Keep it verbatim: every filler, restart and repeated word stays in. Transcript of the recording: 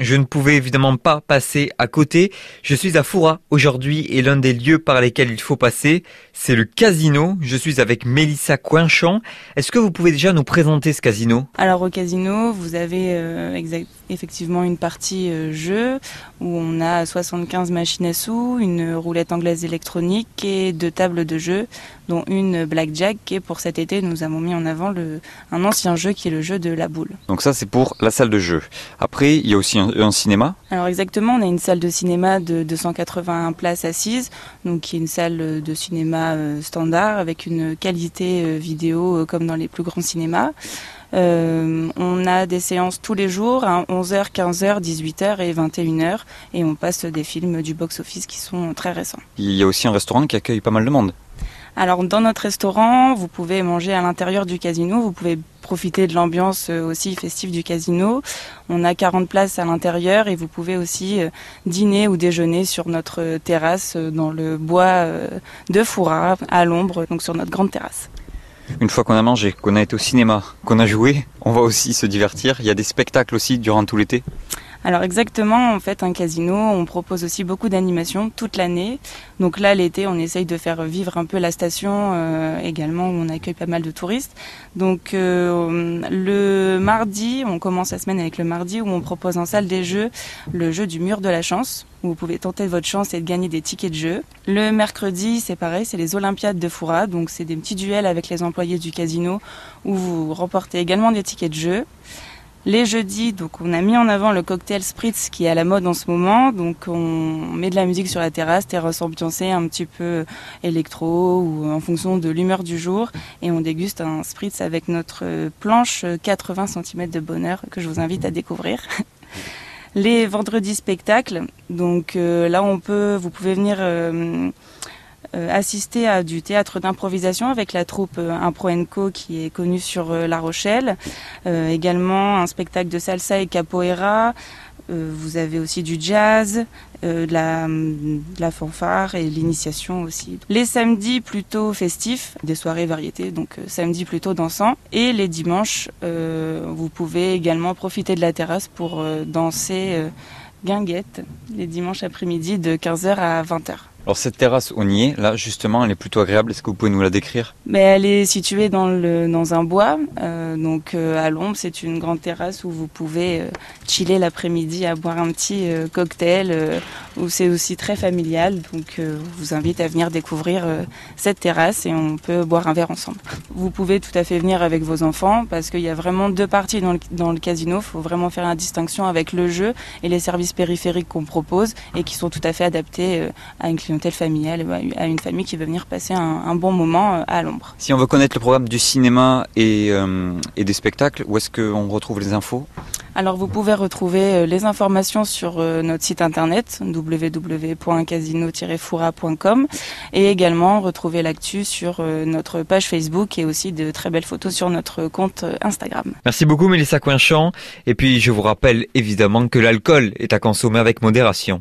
Je ne pouvais évidemment pas passer à côté. Je suis à Foura aujourd'hui et l'un des lieux par lesquels il faut passer, c'est le casino. Je suis avec Mélissa Coinchon. Est-ce que vous pouvez déjà nous présenter ce casino? Alors au casino, vous avez euh, exact, effectivement une partie euh, jeu où on a soixante-quinze machines à sous, une roulette anglaise électronique et deux tables de jeu, dont une blackjack. Et pour cet été, nous avons mis en avant le, un ancien jeu qui est le jeu de la boule. Donc ça, c'est pour la salle de jeu. Après, il y a aussi un Un cinéma ? Alors exactement, on a une salle de cinéma de deux cent quatre-vingt-un places assises, donc qui est une salle de cinéma standard avec une qualité vidéo comme dans les plus grands cinémas. Euh, on a des séances tous les jours à onze heures, quinze heures, dix-huit heures et vingt et une heures et on passe des films du box-office qui sont très récents. Il y a aussi un restaurant qui accueille pas mal de monde. Alors dans notre restaurant, vous pouvez manger à l'intérieur du casino, vous pouvez profiter de l'ambiance aussi festive du casino. On a quarante places à l'intérieur et vous pouvez aussi dîner ou déjeuner sur notre terrasse dans le bois de Foura, à l'ombre, donc sur notre grande terrasse. Une fois qu'on a mangé, qu'on a été au cinéma, qu'on a joué, on va aussi se divertir. Il y a des spectacles aussi durant tout l'été. Alors exactement, en fait, un casino, on propose aussi beaucoup d'animations toute l'année. Donc là, l'été, on essaye de faire vivre un peu la station euh, également, où on accueille pas mal de touristes. Donc euh, le mardi, on commence la semaine avec le mardi, où on propose en salle des jeux le jeu du mur de la chance, où vous pouvez tenter votre chance et de gagner des tickets de jeu. Le mercredi, c'est pareil, c'est les Olympiades de Foura, donc c'est des petits duels avec les employés du casino, où vous remportez également des tickets de jeu. Les jeudis, donc on a mis en avant le cocktail Spritz qui est à la mode en ce moment. Donc on met de la musique sur la terrasse, terrasse ambiancée un petit peu électro ou en fonction de l'humeur du jour. Et on déguste un Spritz avec notre planche quatre-vingts centimètres de bonheur que je vous invite à découvrir. Les vendredis spectacles, donc euh, là on peut, vous pouvez venir... Euh, assister à du théâtre d'improvisation avec la troupe Impro and Co qui est connue sur La Rochelle. Euh, également un spectacle de salsa et capoeira. Euh, vous avez aussi du jazz, euh, de, la, de la fanfare et l'initiation aussi. Les samedis plutôt festifs, des soirées variétés, donc euh, samedi plutôt dansant. Et les dimanches, euh, vous pouvez également profiter de la terrasse pour euh, danser euh, guinguette les dimanches après-midi de quinze heures à vingt heures. Alors cette terrasse, on y est, là justement, elle est plutôt agréable, est-ce que vous pouvez nous la décrire? Mais elle est située dans, le, dans un bois, euh, donc euh, à l'ombre, c'est une grande terrasse où vous pouvez euh, chiller l'après-midi à boire un petit euh, cocktail, euh, où c'est aussi très familial, donc euh, je vous invite à venir découvrir euh, cette terrasse et on peut boire un verre ensemble. Vous pouvez tout à fait venir avec vos enfants, parce qu'il y a vraiment deux parties dans le, dans le casino, il faut vraiment faire la distinction avec le jeu et les services périphériques qu'on propose et qui sont tout à fait adaptés euh, à une clientèle familiale, à une famille qui veut venir passer un, un bon moment à l'ombre. Si on veut connaître le programme du cinéma et, euh, et des spectacles, où est-ce qu'on retrouve les infos? Alors vous pouvez retrouver les informations sur notre site internet w w w point casino tiret foura point com et également retrouver l'actu sur notre page Facebook et aussi de très belles photos sur notre compte Instagram. Merci beaucoup Mélissa Coinchon et puis je vous rappelle évidemment que l'alcool est à consommer avec modération.